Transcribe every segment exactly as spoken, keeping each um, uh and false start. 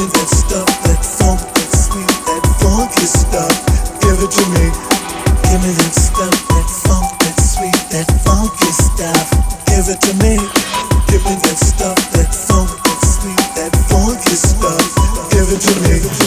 give that stuff, that funk, that sweet, that funky stuff. Give it to me. Give me that stuff, that funk, that sweet, that funky stuff. Give it to me. Give me that stuff, that funk, that sweet, that funky stuff. Give it to me. Give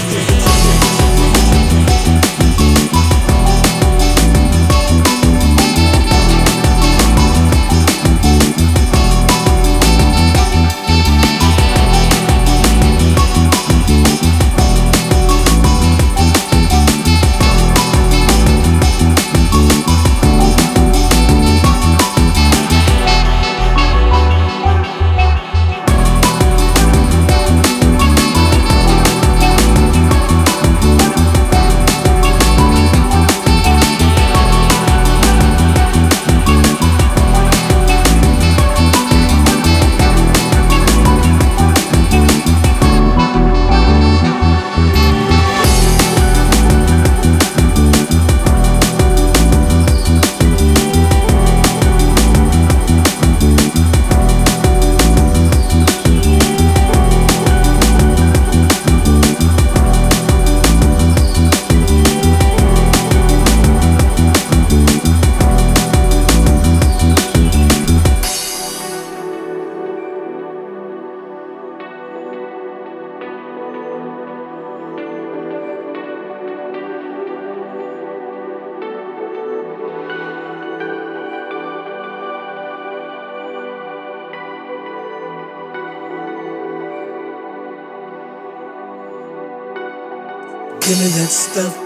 me that stuff,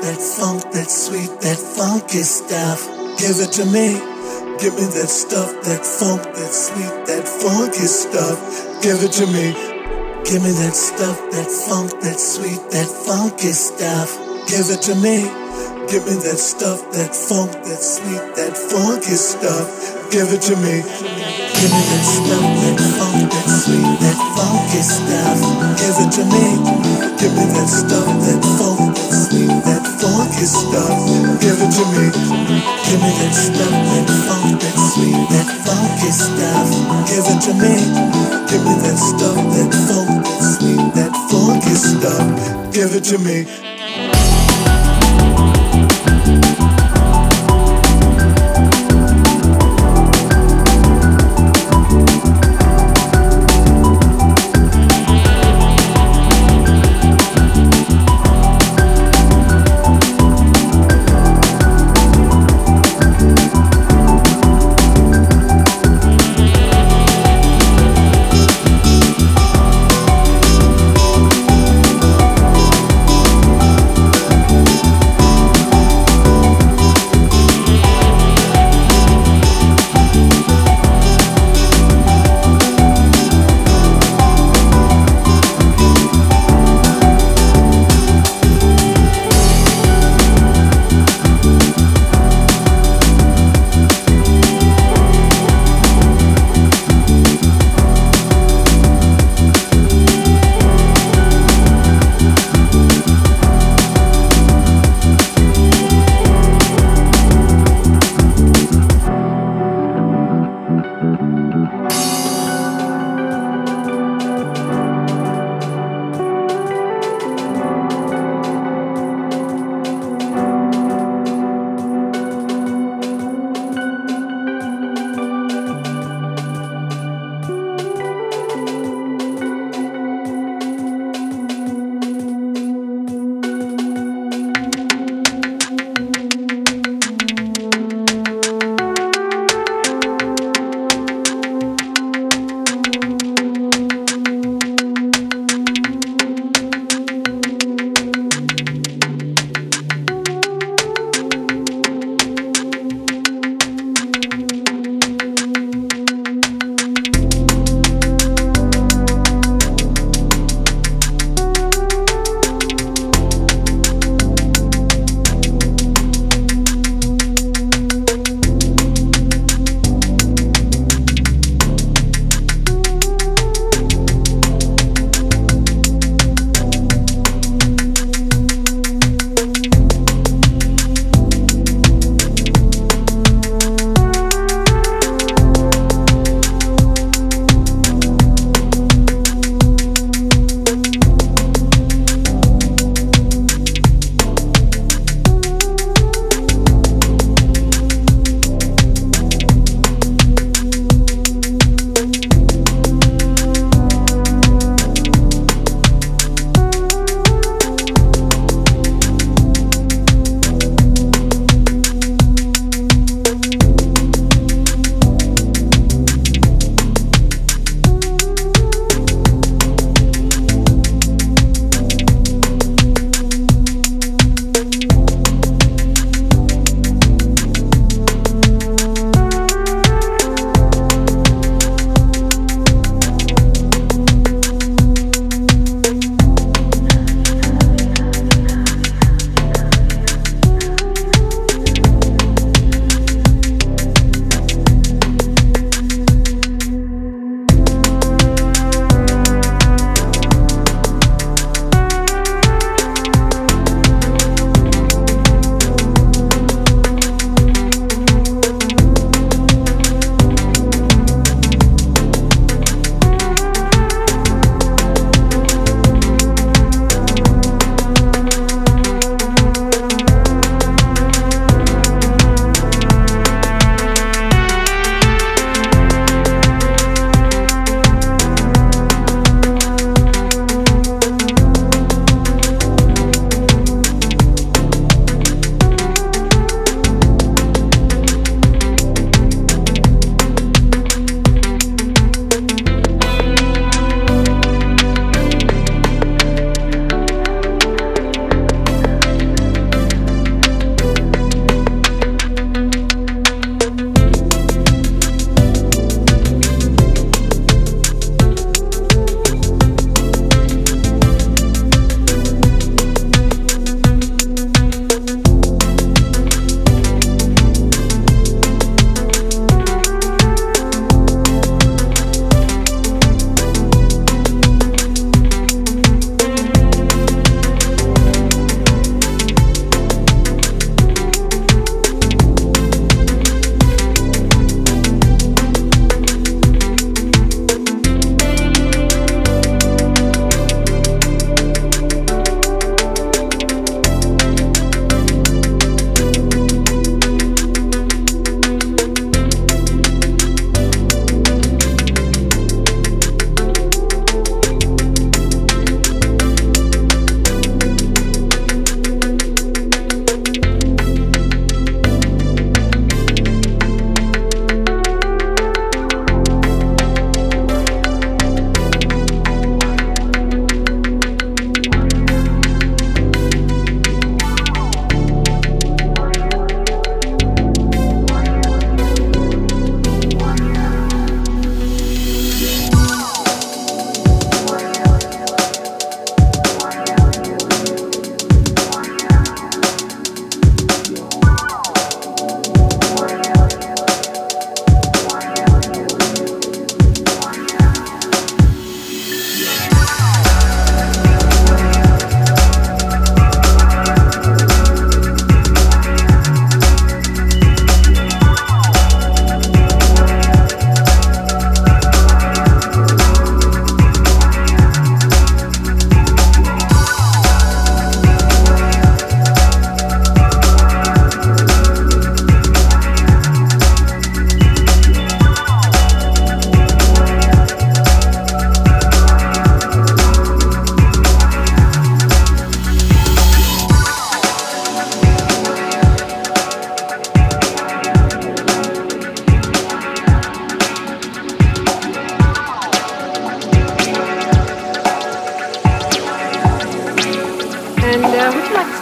that funk, that sweet, that funky stuff. Give it to me. Give me that stuff, that funk, that sweet, that funky stuff. Give it to me. Give me that stuff, that funk, that sweet, that funky stuff. Give it to me. Give me that stuff, that funk, that sweet, that funky stuff. Give it to me. Give me that stuff, that funk, that sweet, that funky stuff. Give it to me. Give me that stuff, that funk, that sweet, that funky stuff. Give it to me. Give me that stuff, that funk, that sweet, that funky stuff. Give it to me. Give me that stuff, that funk, that sweet, that funky stuff. Give it to me.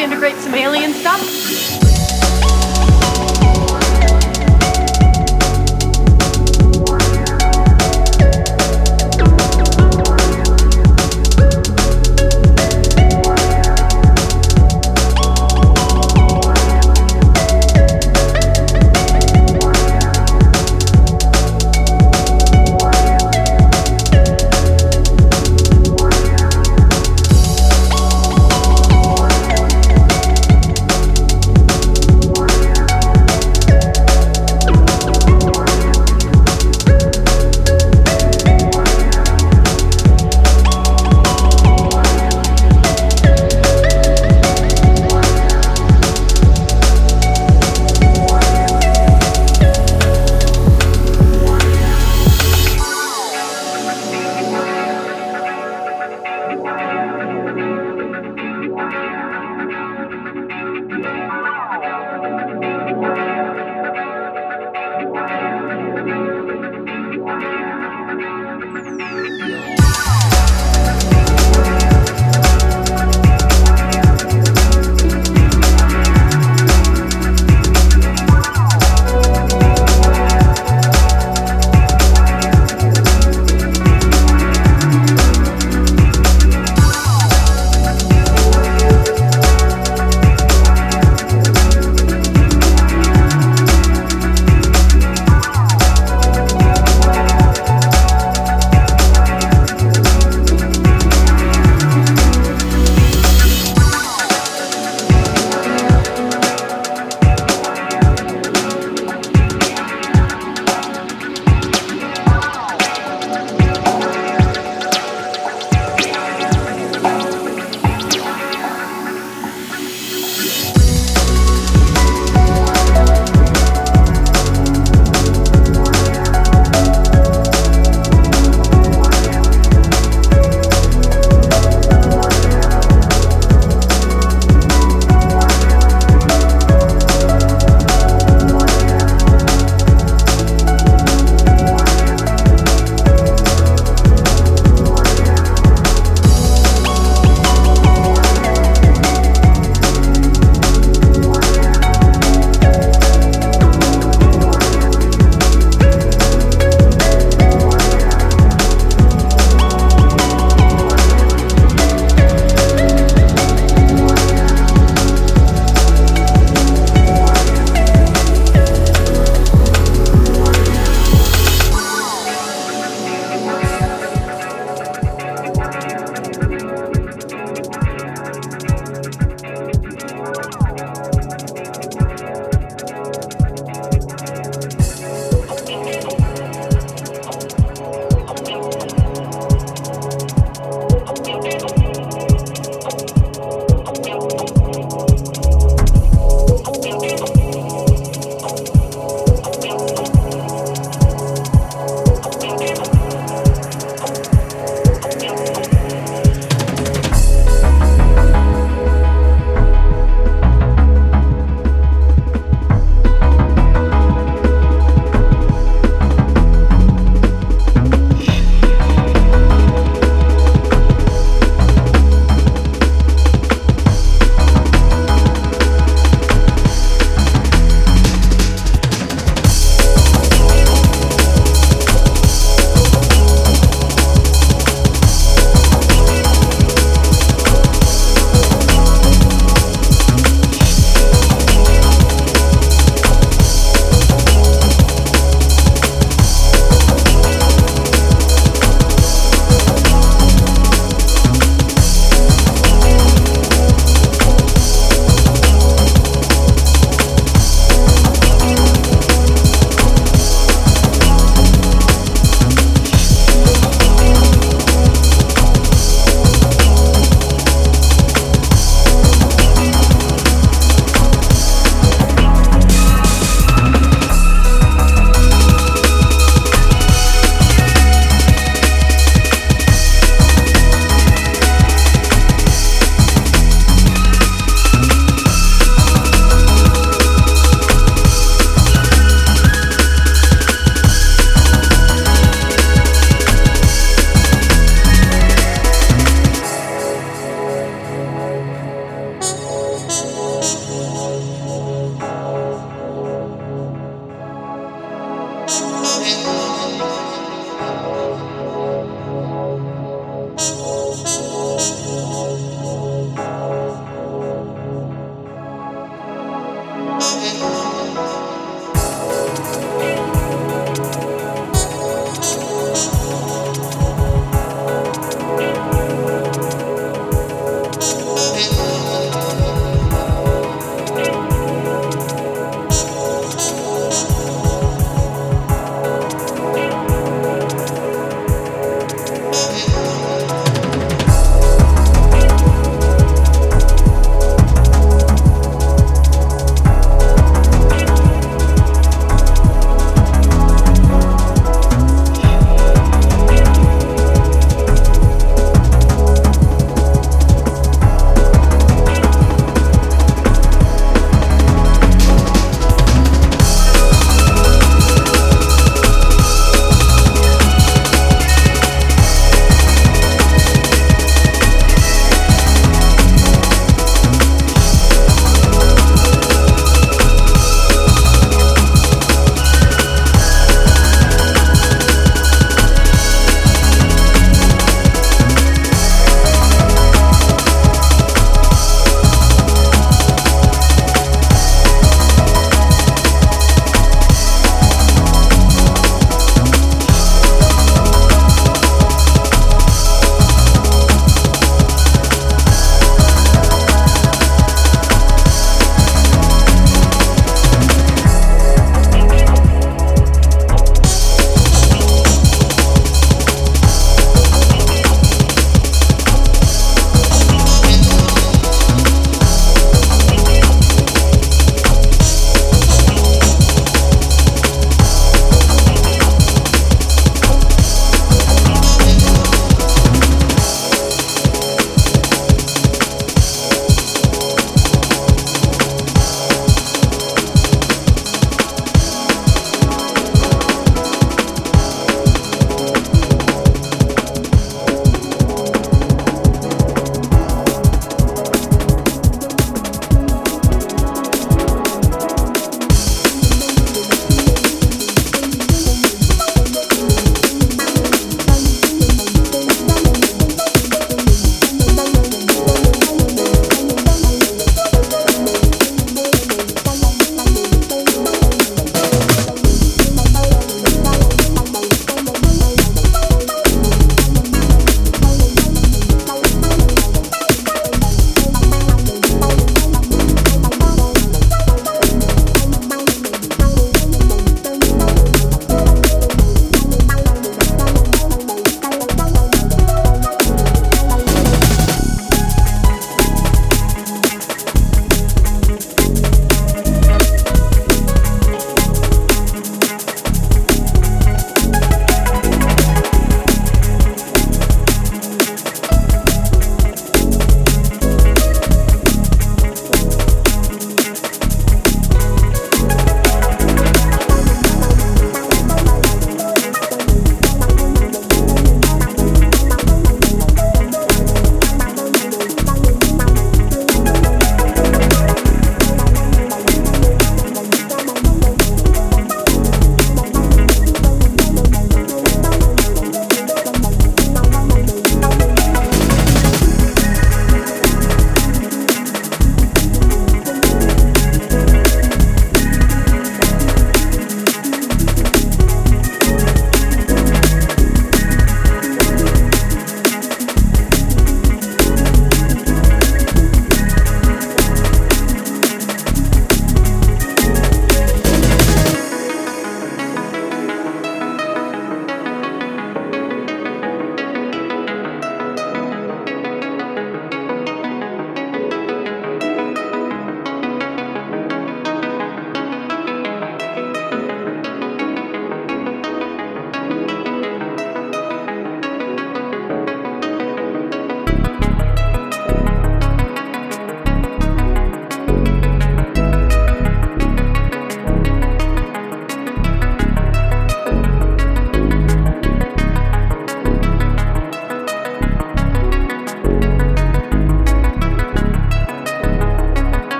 to integrate some alien stuff.